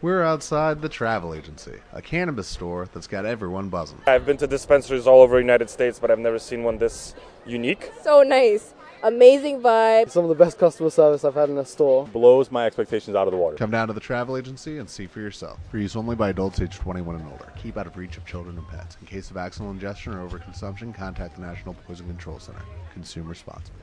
We're outside the Travel Agency, a cannabis store that's got everyone buzzing. I've been to dispensaries all over the United States, but I've never seen one this unique. So nice. Amazing vibe. Some of the best customer service I've had in a store. Blows my expectations out of the water. Come down to the Travel Agency and see for yourself. For use only by adults aged 21 and older. Keep out of reach of children and pets. In case of accidental ingestion or overconsumption, contact the National Poison Control Center. Consume responsibly.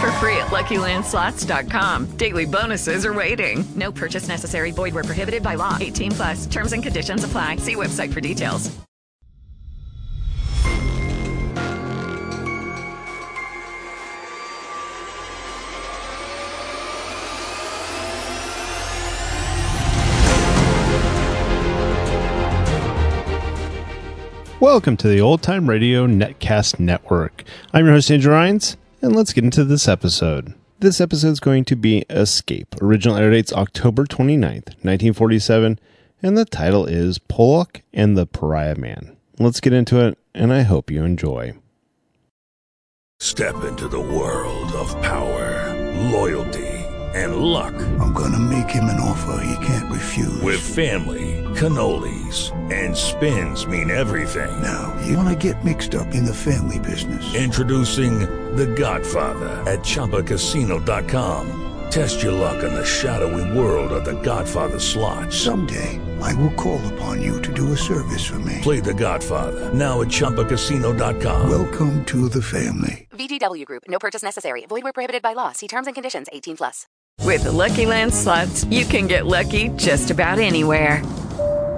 for free at LuckyLandSlots.com. Daily bonuses are waiting. No purchase necessary. Void where prohibited by law. 18 plus. Terms and conditions apply. See website for details. Welcome to the Old Time Radio Netcast Network. I'm your host, Andrew Rhynes, and let's get into this episode. This episode is going to be Escape. Original air dates October 29th, 1947, and the title is Pollack and the Porroh Man. Let's get into it, and I hope you enjoy. Step into the world of power, loyalty, and luck. I'm gonna make him an offer he can't refuse. With family, cannolis, and spins mean everything. Now, you wanna get mixed up in the family business. Introducing The Godfather at ChumbaCasino.com. Test your luck in the shadowy world of The Godfather slot. Someday, I will call upon you to do a service for me. Play The Godfather now at ChumbaCasino.com. Welcome to the family. VGW group. No purchase necessary. Void where prohibited by law. See terms and conditions. 18 plus. With Lucky Land Slots, you can get lucky just about anywhere.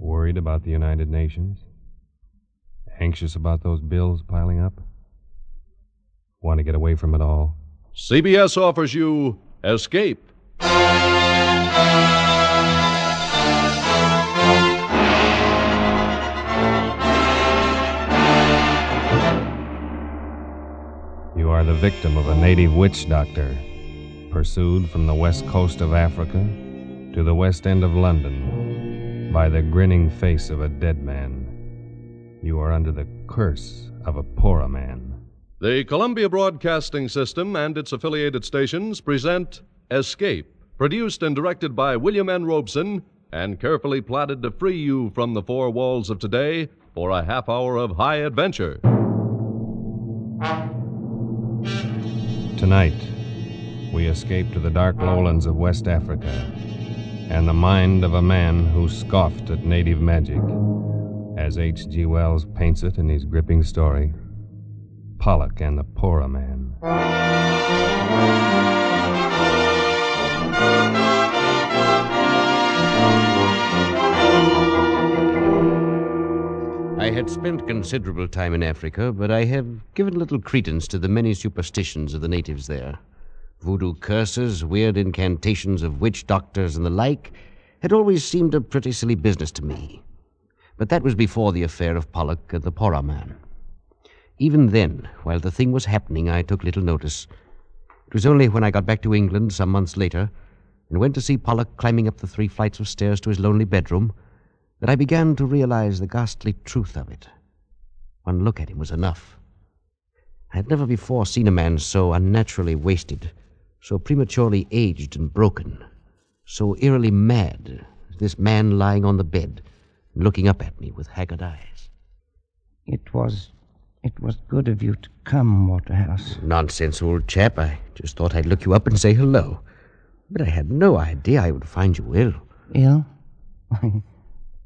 Worried about the United Nations? Anxious about those bills piling up? Want to get away from it all? CBS offers you Escape. You are the victim of a native witch doctor, pursued from the west coast of Africa to the west end of London by the grinning face of a dead man. You are under the curse of a Porroh Man. The Columbia Broadcasting System and its affiliated stations present Escape, produced and directed by William N. Robson, and carefully plotted to free you from the four walls of today for a half hour of high adventure. Tonight, we escape to the dark lowlands of West Africa and the mind of a man who scoffed at native magic, as H.G. Wells paints it in his gripping story, Pollack and the Porroh Man. I had spent considerable time in Africa, but I have given little credence to the many superstitions of the natives there. Voodoo curses, weird incantations of witch doctors and the like had always seemed a pretty silly business to me. But that was before the affair of Pollack and the Porroh Man. Even then, while the thing was happening, I took little notice. It was only when I got back to England some months later and went to see Pollack climbing up the 3 flights of stairs to his lonely bedroom that I began to realize the ghastly truth of it. One look at him was enough. I had never before seen a man so unnaturally wasted, so prematurely aged and broken, so eerily mad as this man lying on the bed and looking up at me with haggard eyes. It was good of you to come, Waterhouse. Nonsense, old chap. I just thought I'd look you up and say hello. But I had no idea I would find you ill. Ill?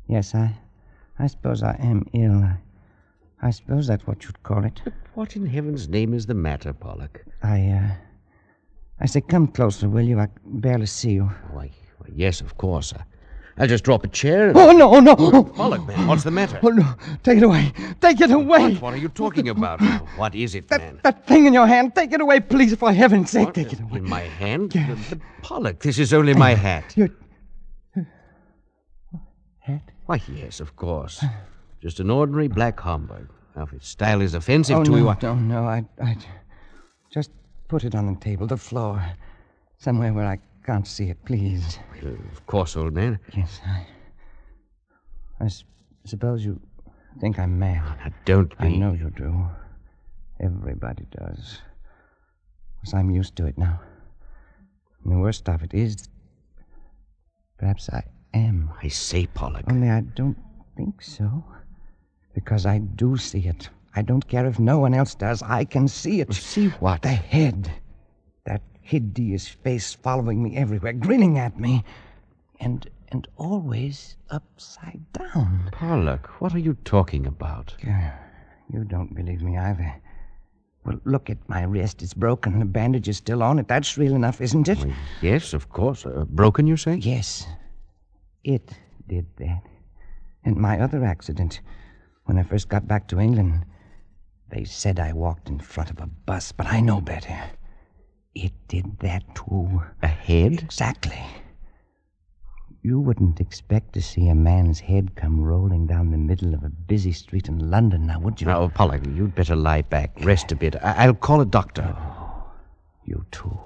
Yes, I suppose I am ill. I suppose that's what you'd call it. But what in heaven's name is the matter, Pollack? I say, come closer, will you? I can barely see you. Why, yes, of course. I'll just drop a chair and... Oh, no, no. Oh, Pollack, man, what's the matter? Oh, no. Take it away. Take it away. What are you talking about? What is it, man? That thing in your hand. Take it away, please, for heaven's sake. What? Take it away. In my hand? Yeah. Pollack, this is only my hat. Your hat? Why, yes, of course. Just an ordinary black Homburg. Now, if its style is offensive to you... No, I just put it on the table, the floor, somewhere where I can't see it, please. Well, of course, old man. Yes, I suppose you think I'm mad. Oh, now, don't be. I know you do. Everybody does. Because I'm used to it now. And the worst of it is... perhaps I am. I say, Pollack. Only I don't think so. Because I do see it. I don't care if no one else does. I can see it. See what? The head. That hideous face following me everywhere, grinning at me. And always upside down. Pollack, what are you talking about? You don't believe me either. Well, look at my wrist. It's broken. The bandage is still on it. That's real enough, isn't it? Well, yes, of course. Broken, you say? Yes. It did that. And my other accident... when I first got back to England, they said I walked in front of a bus, but I know better. It did that, too. A head? Exactly. You wouldn't expect to see a man's head come rolling down the middle of a busy street in London, now, would you? Now, Pollack, you'd better lie back, rest a bit. I'll call a doctor. Oh, you too.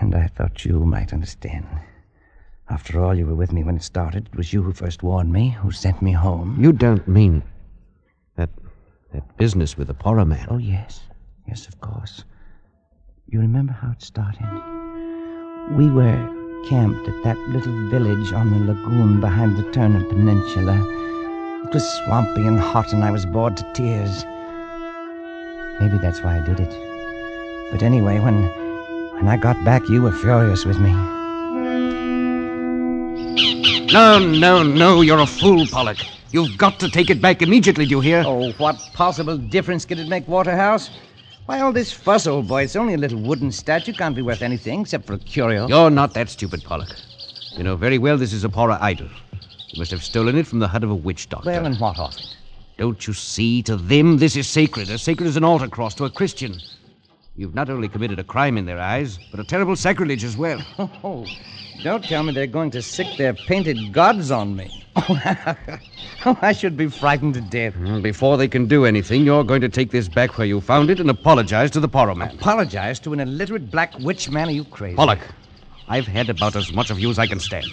And I thought you might understand. After all, you were with me when it started. It was you who first warned me, who sent me home. You don't mean that business with the Porroh Man? Oh, yes. Yes, of course. You remember how it started? We were camped at that little village on the lagoon behind the Turner Peninsula. It was swampy and hot, and I was bored to tears. Maybe that's why I did it. But anyway, when I got back, you were furious with me. No, you're a fool, Pollack. You've got to take it back immediately, do you hear? Oh, what possible difference could it make, Waterhouse? Why all this fuss, old boy? It's only a little wooden statue. Can't be worth anything except for a curio. You're not that stupid, Pollack. You know very well this is a Porroh idol. You must have stolen it from the hut of a witch doctor. Well, and what of it? Don't you see? To them, this is sacred. As sacred as an altar cross to a Christian. You've not only committed a crime in their eyes, but a terrible sacrilege as well. Oh, don't tell me they're going to sick their painted gods on me. Oh, I should be frightened to death. Before they can do anything, you're going to take this back where you found it and apologize to the Porroh Man. Apologize to an illiterate black witch man? Are you crazy? Pollack, I've had about as much of you as I can stand.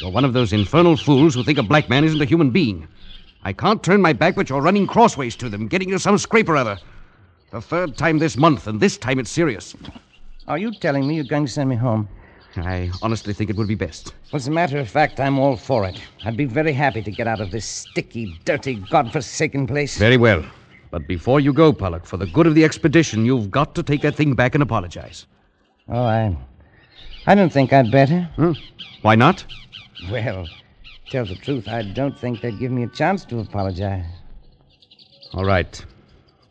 You're one of those infernal fools who think a black man isn't a human being. I can't turn my back, but you're running crossways to them, getting into some scrape or other. The third time this month, and this time it's serious. Are you telling me you're going to send me home? I honestly think it would be best. Well, as a matter of fact, I'm all for it. I'd be very happy to get out of this sticky, dirty, godforsaken place. Very well. But before you go, Pollack, for the good of the expedition, you've got to take that thing back and apologize. Oh, I don't think I'd better. Hmm? Why not? Well, to tell the truth, I don't think they'd give me a chance to apologize. All right.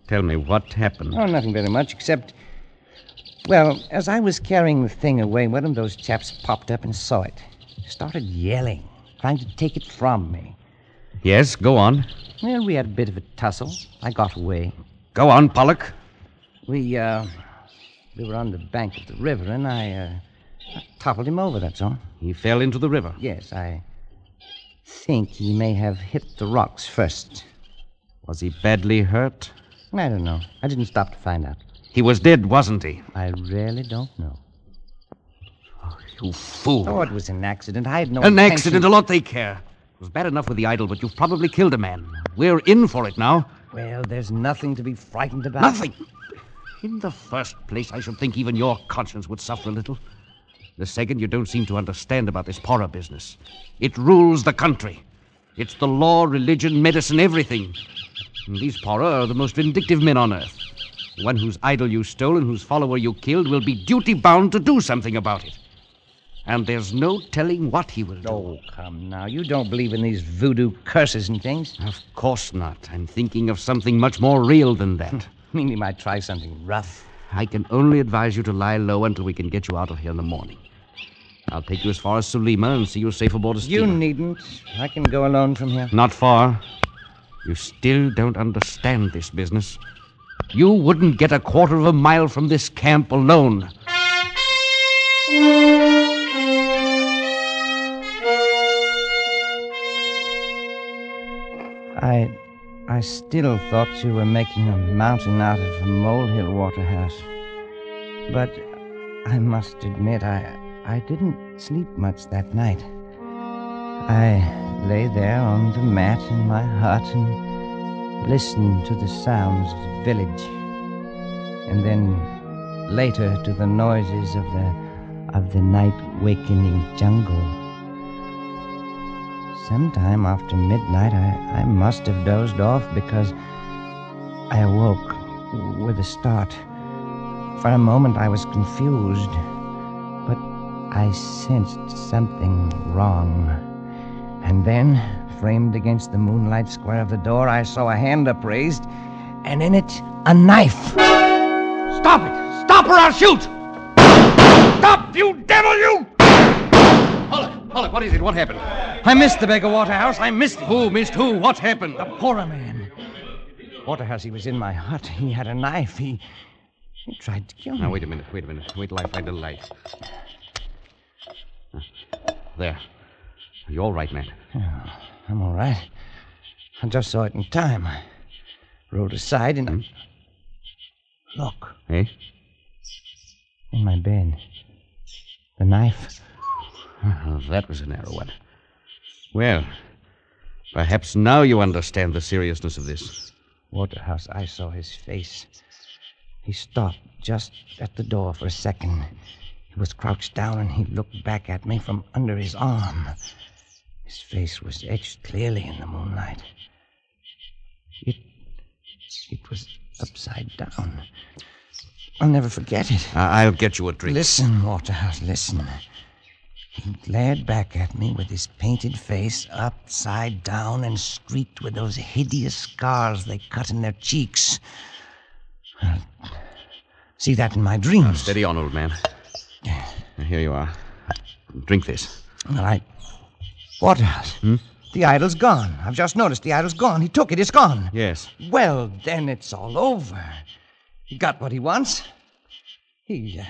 Tell me, what happened? Oh, nothing very much, except... well, as I was carrying the thing away, one of those chaps popped up and saw it. Started yelling, trying to take it from me. Yes, go on. Well, we had a bit of a tussle. I got away. Go on, Pollack. We were on the bank of the river, and I toppled him over, that's all. He fell into the river? Yes, I think he may have hit the rocks first. Was he badly hurt? I don't know. I didn't stop to find out. He was dead, wasn't he? I really don't know. Oh, you fool. Oh, it was an accident. I had no intention. An accident? A lot they care. It was bad enough with the idol, but you've probably killed a man. We're in for it now. Well, there's nothing to be frightened about. Nothing? In the first place, I should think even your conscience would suffer a little. The second, you don't seem to understand about this Porroh business. It rules the country. It's the law, religion, medicine, everything. These Porroh are the most vindictive men on earth. The one whose idol you stole and whose follower you killed will be duty-bound to do something about it. And there's no telling what he will do. Oh, come now. You don't believe in these voodoo curses and things? Of course not. I'm thinking of something much more real than that. You mean he might try something rough? I can only advise you to lie low until we can get you out of here in the morning. I'll take you as far as Sulima and see you safe aboard a steamer. You needn't. I can go alone from here. Not far. You still don't understand this business. You wouldn't get a quarter of a mile from this camp alone. I still thought you were making a mountain out of a molehill, Waterhouse. But I must admit, I didn't sleep much that night. I lay there on the mat in my hut and listened to the sounds of the village. And then later to the noises of the night-wakening jungle. Sometime after midnight, I must have dozed off because I awoke with a start. For a moment, I was confused, but I sensed something wrong. And then, framed against the moonlight square of the door, I saw a hand upraised, and in it, a knife. Stop it! Stop or I'll shoot! Stop, you devil, you! Pollock, what is it? What happened? I missed the beggar, Waterhouse. I missed him. Who missed who? What happened? The Porroh Man. Waterhouse, he was in my hut. He had a knife. He tried to kill me. Now, wait a minute. Wait till I find a light. There. You're all right, man. Oh, I'm all right. I just saw it in time. I rolled aside and... Look. Eh? In my bed. The knife... Oh, that was a narrow one. Well, perhaps now you understand the seriousness of this. Waterhouse, I saw his face. He stopped just at the door for a second. He was crouched down and he looked back at me from under his arm. His face was etched clearly in the moonlight. It was upside down. I'll never forget it. I'll get you a drink. Listen, Waterhouse, listen. He glared back at me with his painted face upside down and streaked with those hideous scars they cut in their cheeks. I'll see that in my dreams. Oh, steady on, old man. Here you are. Drink this. All right. Waterhouse. The idol's gone. I've just noticed the idol's gone. He took it. It's gone. Yes. Well, then it's all over. He got what he wants. He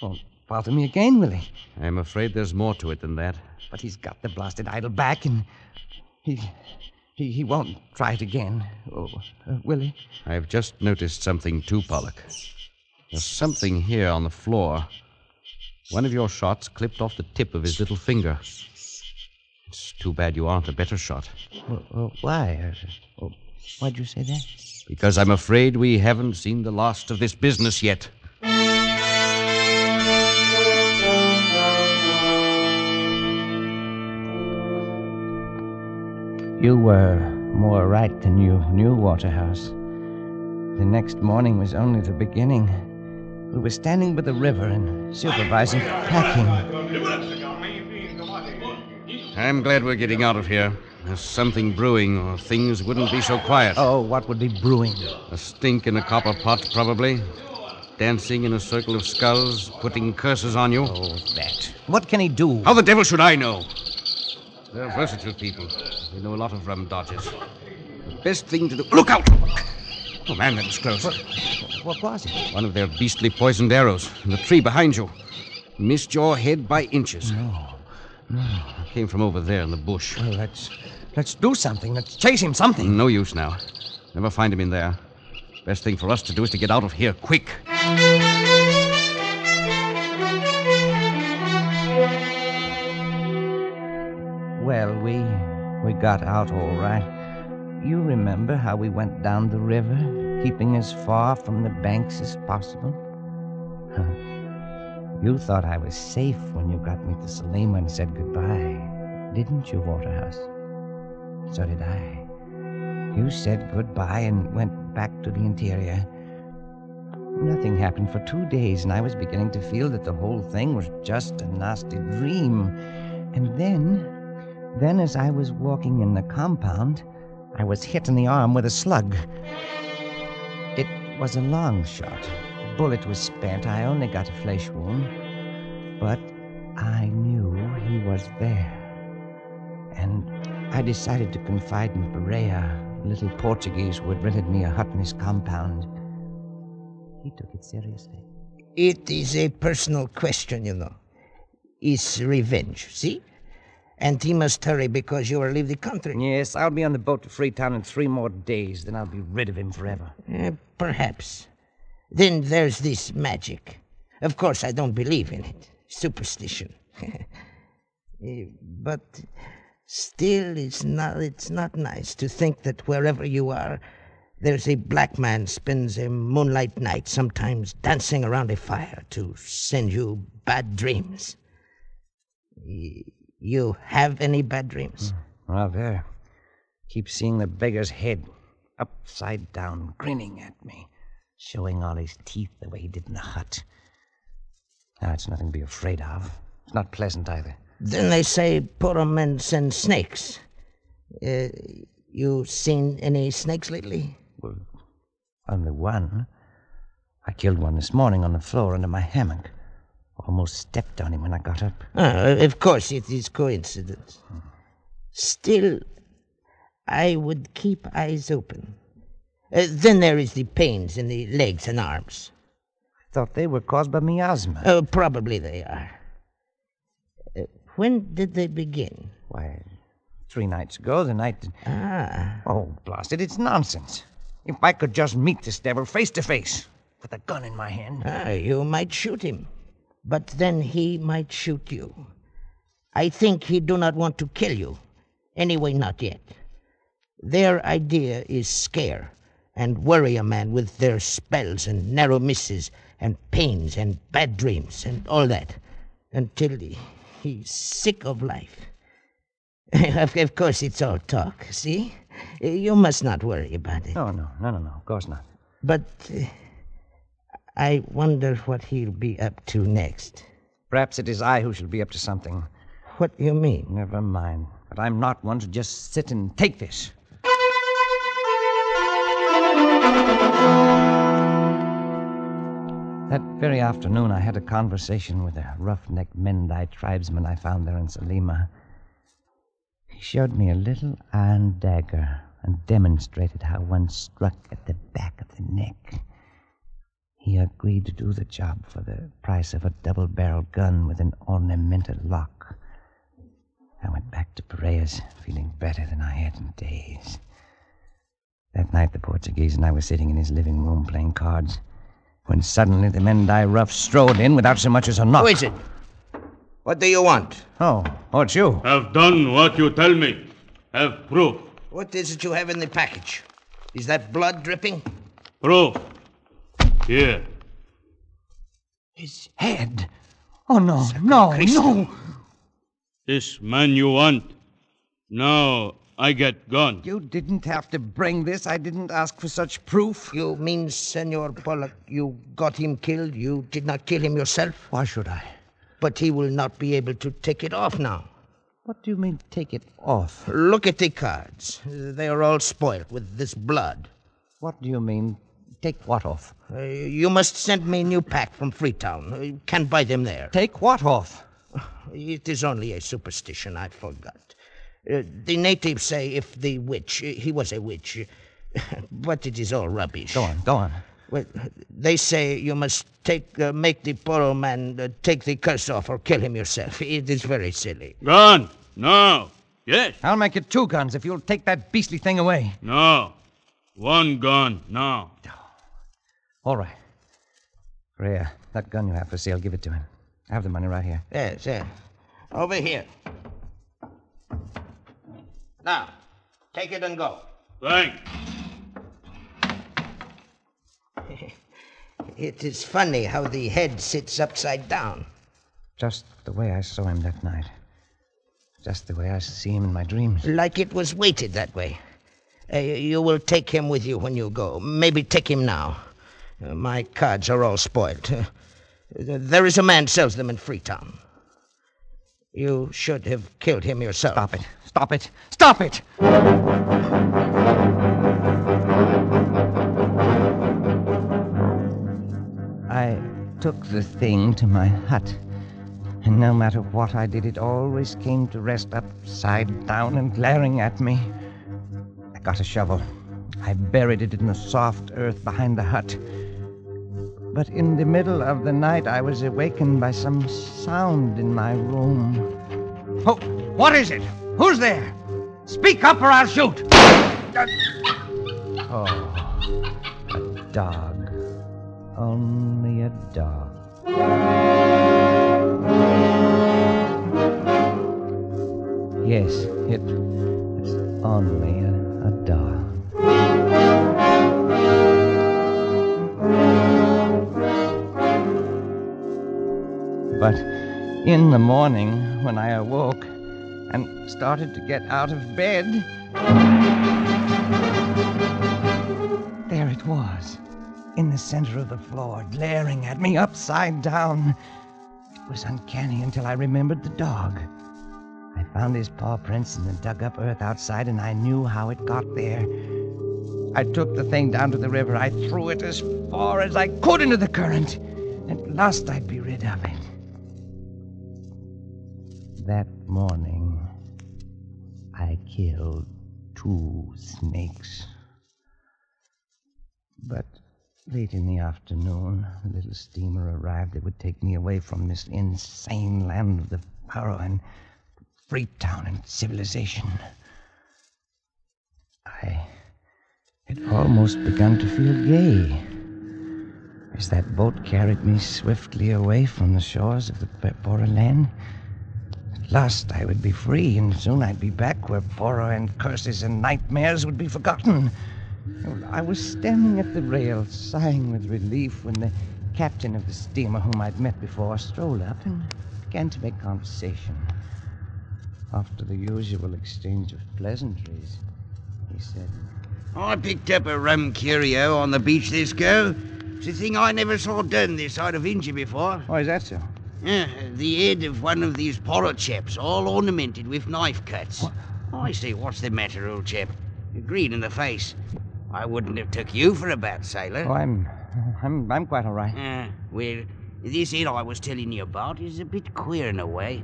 won't bother me again, will he? I'm afraid there's more to it than that. But he's got the blasted idol back, and he won't try it again, will he? I've just noticed something too, Pollack. There's something here on the floor. One of your shots clipped off the tip of his little finger. It's too bad you aren't a better shot. Well, why? Why'd you say that? Because I'm afraid we haven't seen the last of this business yet. You were more right than you knew, Waterhouse. The next morning was only the beginning. We were standing by the river and supervising packing. I'm glad we're getting out of here. There's something brewing, or things wouldn't be so quiet. Oh, what would be brewing? A stink in a copper pot, probably. Dancing in a circle of skulls, putting curses on you. Oh, that. What can he do? How the devil should I know? They're versatile people. They know a lot of rum dodges. The best thing to do... Look out! Oh, man, that was close. What was it? One of their beastly poisoned arrows in the tree behind you. Missed your head by inches. No. It came from over there in the bush. Well, let's do something. Let's chase him something. No use now. Never find him in there. Best thing for us to do is to get out of here quick. Well, we got out all right. You remember how we went down the river, keeping as far from the banks as possible? You thought I was safe when you got me to Sulima and said goodbye, didn't you, Waterhouse? So did I. You said goodbye and went back to the interior. Nothing happened for 2 days, and I was beginning to feel that the whole thing was just a nasty dream. And then as I was walking in the compound, I was hit in the arm with a slug. It was a long shot. The bullet was spent. I only got a flesh wound. But I knew he was there. And I decided to confide in Pereira, a little Portuguese who had rented me a hut in his compound. He took it seriously. It is a personal question, you know. It's revenge, see? And he must hurry because you will leave the country. Yes, I'll be on the boat to Freetown in 3 more days. Then I'll be rid of him forever. Perhaps. Then there's this magic. Of course, I don't believe in it. Superstition. But still, it's not nice to think that wherever you are, there's a black man spends a moonlight night, sometimes dancing around a fire to send you bad dreams. You have any bad dreams? Rather. Keep seeing the beggar's head upside down, grinning at me, showing all his teeth the way he did in the hut. Now, it's nothing to be afraid of. It's not pleasant either. Then they say Porroh men send snakes. You seen any snakes lately? Well, only one. I killed one this morning on the floor under my hammock. Almost stepped on him when I got up. Of course, it is coincidence. Still, I would keep eyes open. Then there is the pains in the legs and arms. I thought they were caused by miasma. Probably they are. When did they begin? Why, 3 nights ago, the night... Oh, blast it, it's nonsense. If I could just meet this devil face to face, with a gun in my hand... you might shoot him, but then he might shoot you. I think he do not want to kill you. Anyway, not yet. Their idea is scare and worry a man with their spells and narrow misses and pains and bad dreams and all that until he's sick of life. Of course, it's all talk, see? You must not worry about it. Oh, no, of course not. But I wonder what he'll be up to next. Perhaps it is I who shall be up to something. What do you mean? Never mind, but I'm not one to just sit and take this. That very afternoon, I had a conversation with a roughneck Mendi tribesman I found there in Sulima. He showed me a little iron dagger and demonstrated how one struck at the back of the neck. He agreed to do the job for the price of a double-barreled gun with an ornamented lock. I went back to Pereira's feeling better than I had in days. That night, the Portuguese and I were sitting in his living room playing cards when suddenly the Mendi rough strode in without so much as a knock. Who is it? What do you want? Oh, it's you. Have done what you tell me. Have proof. What is it you have in the package? Is that blood dripping? Proof. Here. His head. Oh, no, no. This man you want. Now I get gone. You didn't have to bring this. I didn't ask for such proof. You mean, Senor Pollack, you got him killed? You did not kill him yourself? Why should I? But he will not be able to take it off now. What do you mean, take it off? Look at the cards. They are all spoiled with this blood. What do you mean, take what off? You must send me a new pack from Freetown. You can buy them there. Take what off? It is only a superstition. I forgot. The natives say if the witch... he was a witch. But it is all rubbish. Go on. Well, they say you must make the Porroh man take the curse off or kill him yourself. It is very silly. Gun! No. Yes. I'll make it 2 guns if you'll take that beastly thing away. No. 1 gun. No. All right. Rhea, that gun you have for sale, give it to him. I have the money right here. Yes, sir. Over here. Now, take it and go. Thanks. It is funny how the head sits upside down. Just the way I saw him that night. Just the way I see him in my dreams. Like it was weighted that way. You will take him with you when you go. Maybe take him now. My cards are all spoiled. There is a man sells them in Freetown. You should have killed him yourself. Stop it. Stop it. Stop it! I took the thing to my hut. And no matter what I did, it always came to rest upside down and glaring at me. I got a shovel. I buried it in the soft earth behind the hut. But in the middle of the night, I was awakened by some sound in my room. Oh, what is it? Who's there? Speak up or I'll shoot. Oh, a dog. Only a dog. Yes, it's only a dog. But in the morning, when I awoke and started to get out of bed, there it was, in the center of the floor, glaring at me upside down. It was uncanny until I remembered the dog. I found his paw prints in the dug-up earth outside, and I knew how it got there. I took the thing down to the river. I threw it as far as I could into the current. At last, I'd be rid of it. That morning, I killed 2 snakes. But late in the afternoon, a little steamer arrived that would take me away from this insane land of the Porroh and Freetown and civilization. I had almost begun to feel gay as that boat carried me swiftly away from the shores of the Porroh land. Last, I would be free, and soon I'd be back where Porroh and curses and nightmares would be forgotten. I was standing at the rail, sighing with relief, when the captain of the steamer whom I'd met before strolled up and began to make conversation. After the usual exchange of pleasantries, he said, "I picked up a rum curio on the beach this go. It's a thing I never saw done this side of India before." "Why is that so?" The head of one of these Porroh chaps, all ornamented with knife cuts. What? I say, what's the matter, old chap? You're green in the face. I wouldn't have took you for a bat, sailor. Oh, I'm quite all right. Well, this head I was telling you about is a bit queer in a way.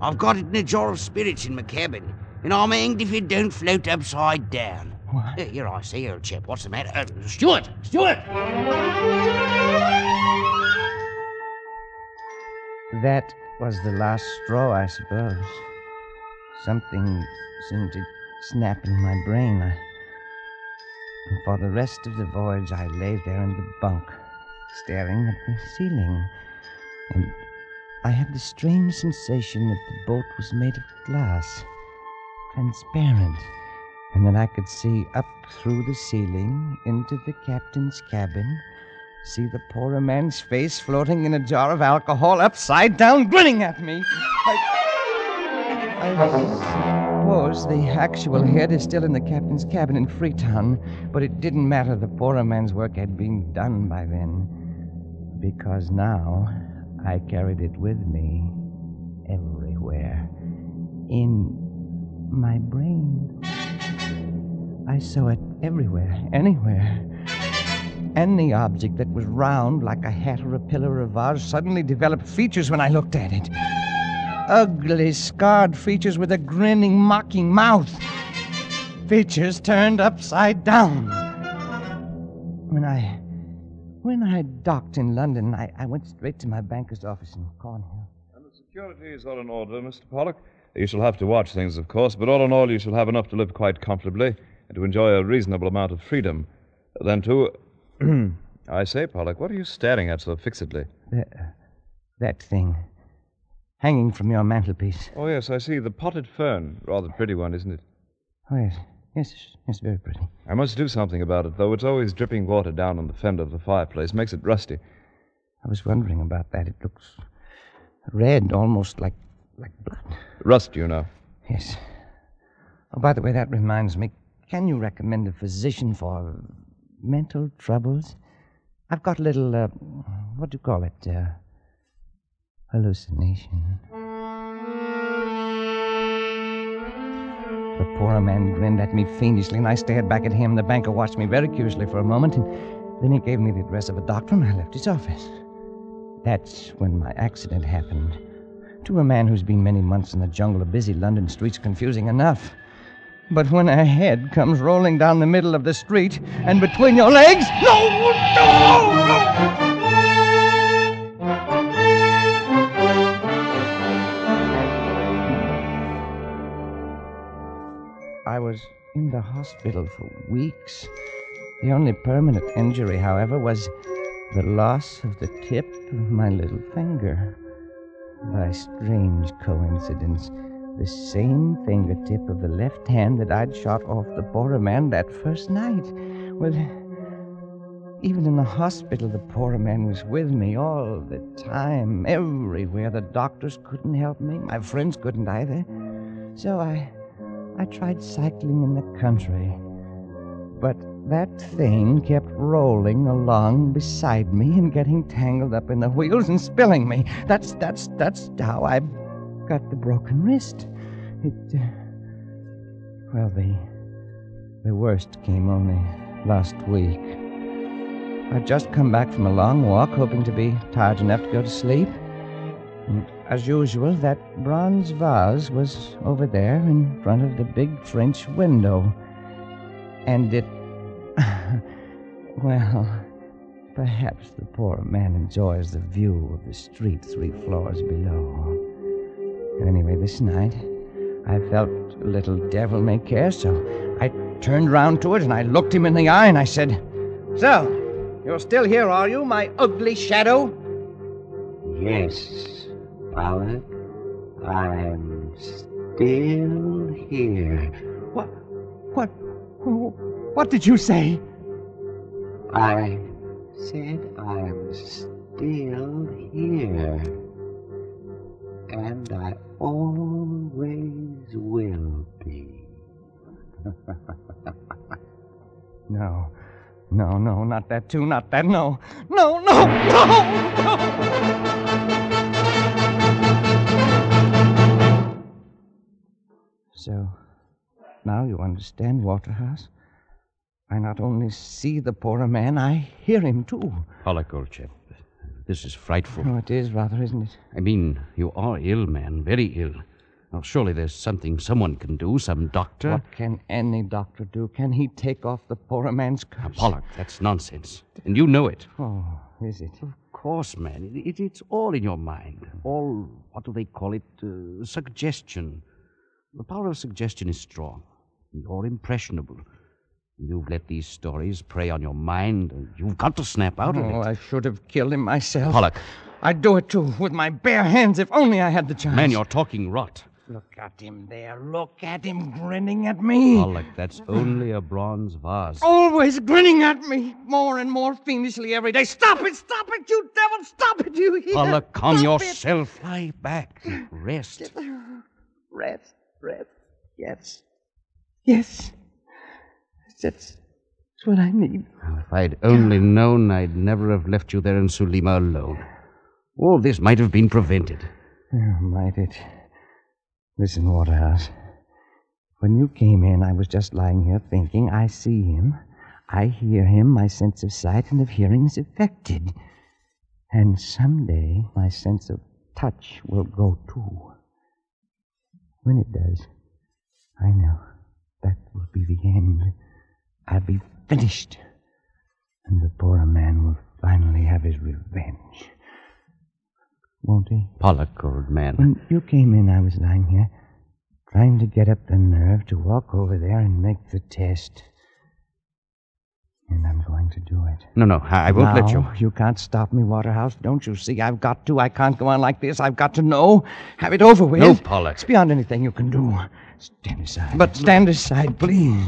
I've got it in a jar of spirits in my cabin, and I'm hanged if it don't float upside down. What? Here I see, old chap. What's the matter? Stuart! Stuart! That was the last straw, I suppose. Something seemed to snap in my brain. And for the rest of the voyage, I lay there in the bunk, staring at the ceiling. And I had the strange sensation that the boat was made of glass, transparent, and that I could see up through the ceiling into the captain's cabin, see the Porroh man's face floating in a jar of alcohol upside down, grinning at me. I suppose the actual head is still in the captain's cabin in Freetown, but it didn't matter. The Porroh man's work had been done by then, because now I carried it with me everywhere. In my brain. I saw it everywhere, anywhere. Any object that was round like a hat or a pillar or a vase suddenly developed features when I looked at it. Ugly, scarred features with a grinning, mocking mouth. Features turned upside down. When I docked in London, I went straight to my banker's office in Cornhill. "And the security is all in order, Mr. Pollack. You shall have to watch things, of course, but all in all, you shall have enough to live quite comfortably and to enjoy a reasonable amount of freedom. Then, too... I say, Pollack, what are you staring at so fixedly?" That thing. Hanging from your mantelpiece. "Oh, yes, I see. The potted fern. Rather pretty one, isn't it?" "Oh, yes. Yes, very pretty." "I must do something about it, though. It's always dripping water down on the fender of the fireplace. Makes it rusty." "I was wondering about that. It looks red, almost like blood." "Rust, you know." "Yes. Oh, by the way, that reminds me. Can you recommend a physician for mental troubles? I've got a little, what do you call it, hallucination. The Porroh Man grinned at me fiendishly, and I stared back at him. The banker watched me very curiously for a moment, and then he gave me the address of a doctor, and I left his office. That's when my accident happened. To a man who's been many months in the jungle of busy London streets, confusing enough. But when a head comes rolling down the middle of the street and between your legs... No! No! No! I was in the hospital for weeks. The only permanent injury, however, was the loss of the tip of my little finger. By strange coincidence, the same fingertip of the left hand that I'd shot off the Porroh Man that first night. Well, even in the hospital, the Porroh Man was with me all the time, everywhere. The doctors couldn't help me. My friends couldn't either. So I tried cycling in the country. But that thing kept rolling along beside me and getting tangled up in the wheels and spilling me. That's how I got the broken wrist. The worst came only last week. I'd just come back from a long walk, hoping to be tired enough to go to sleep. And as usual, that bronze vase was over there in front of the big French window. And it... Well, perhaps the Porroh Man enjoys the view of the street 3 floors below. Anyway, this night, I felt a little devil-may-care, so I turned round to it and I looked him in the eye and I said, "So, you're still here, are you, my ugly shadow?" "Yes, Pollack, I'm still here." What did you say? I said I'm still here. And I always will be. No, not that too, not that, no. So, now you understand, Waterhouse? I not only see the Porroh Man, I hear him, too. Pollack, old chap, this is frightful. Oh, it is rather, isn't it? I mean, you are ill, man, very ill. Now, surely there's something someone can do, some doctor. What can any doctor do? Can he take off the Porroh Man's curse? Now, Pollack, that's nonsense, and you know it. Oh, is it? Of course, man. It's all in your mind. All, what do they call it, suggestion. The power of suggestion is strong. You're impressionable. You've let these stories prey on your mind. You've got to snap out of it. Oh, I should have killed him myself. Pollack. I'd do it, too, with my bare hands, if only I had the chance. Man, you're talking rot. Look at him there. Look at him grinning at me. Pollack, that's only a bronze vase. Always grinning at me. More and more fiendishly every day. Stop it, you devil. Stop it, you hear? Pollack, calm yourself. It. Lie back. Rest. Rest. Yes. That's what I need. If I'd only known, I'd never have left you there in Sulima alone. All this might have been prevented. Oh, might it? Listen, Waterhouse. When you came in, I was just lying here thinking. I see him. I hear him. My sense of sight and of hearing is affected. And someday, my sense of touch will go, too. When it does, I know that will be the end. I'll be finished. And the Porroh Man will finally have his revenge. Won't he? Pollack, old man. When you came in, I was lying here, trying to get up the nerve to walk over there and make the test. And I'm going to do it. No, I won't let you. You can't stop me, Waterhouse. Don't you see? I've got to. I can't go on like this. I've got to know. Have it over with. No, Pollack. It's beyond anything you can do. Stand aside. But stand aside, please.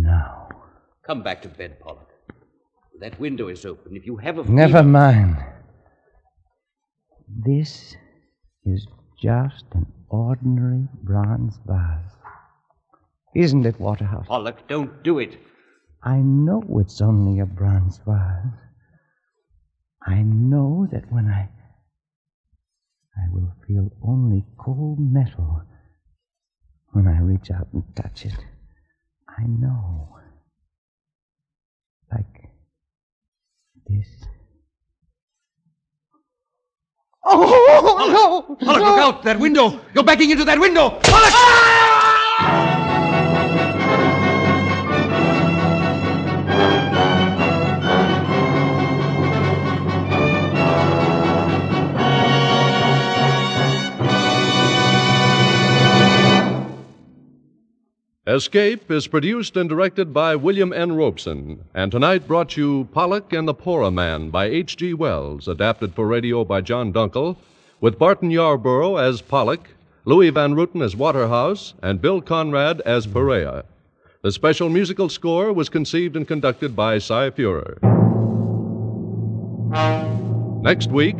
Now. Come back to bed, Pollack. That window is open. If you have a... Never mind. This is just an ordinary bronze vase. Isn't it, Waterhouse? Pollack, don't do it. I know it's only a bronze vase. I know that when I will feel only cold metal when I reach out and touch it. I know. Like this. Oh, Pollack, no! Pollack, no. Look out! That window! You're backing into that window! Pollack! Ah! Escape is produced and directed by William N. Robson, and tonight brought you Pollack and the Porroh Man by H.G. Wells, adapted for radio by John Dunkel, with Barton Yarborough as Pollack, Louis Van Rooten as Waterhouse, and Bill Conrad as Porroh. The special musical score was conceived and conducted by Cy Feuer. Next week...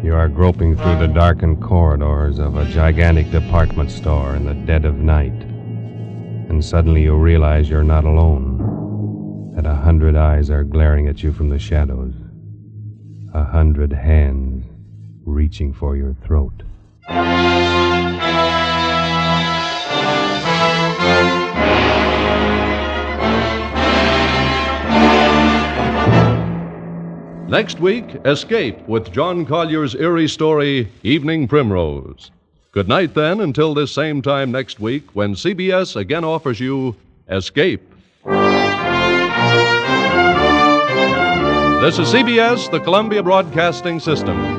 You are groping through the darkened corridors of a gigantic department store in the dead of night. And suddenly you realize you're not alone. That 100 eyes are glaring at you from the shadows. 100 hands reaching for your throat. Next week, Escape with John Collier's eerie story, Evening Primrose. Good night, then, until this same time next week when CBS again offers you Escape. This is CBS, the Columbia Broadcasting System.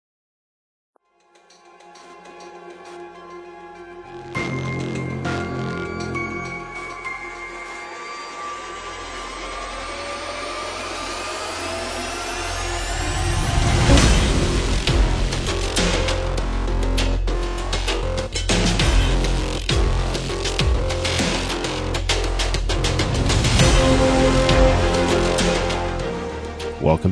Welcome